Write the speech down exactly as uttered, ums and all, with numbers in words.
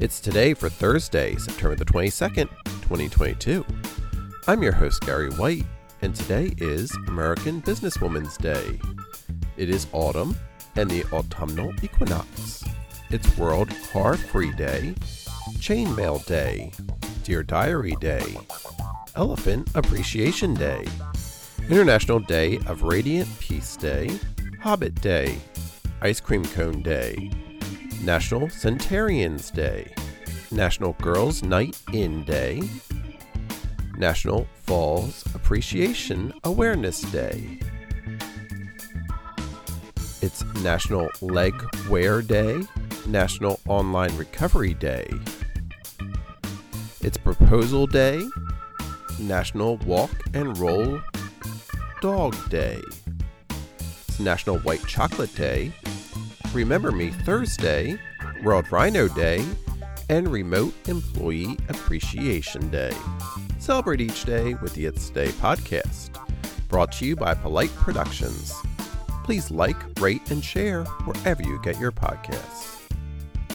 It's today for Thursday, September the twenty-second, twenty twenty-two. I'm your host, Gary White, and today is American Businesswoman's Day. It is autumn and the autumnal equinox. It's World Car-Free Day, Chainmail Day, Dear Diary Day, Elephant Appreciation Day, International Day of Radiant Peace Day, Hobbit Day, Ice Cream Cone Day, National Centenarians Day, National Girls Night In Day, National Falls Appreciation Awareness Day. It's National Leg Wear Day, National Online Recovery Day. It's Proposal Day, National Walk and Roll Dog Day. It's National White Chocolate Day, Remember Me Thursday, World Rhino Day, and Remote Employee Appreciation Day. Celebrate each day with the It's Today podcast, brought to you by Polite Productions. Please like, rate, and share wherever you get your podcasts.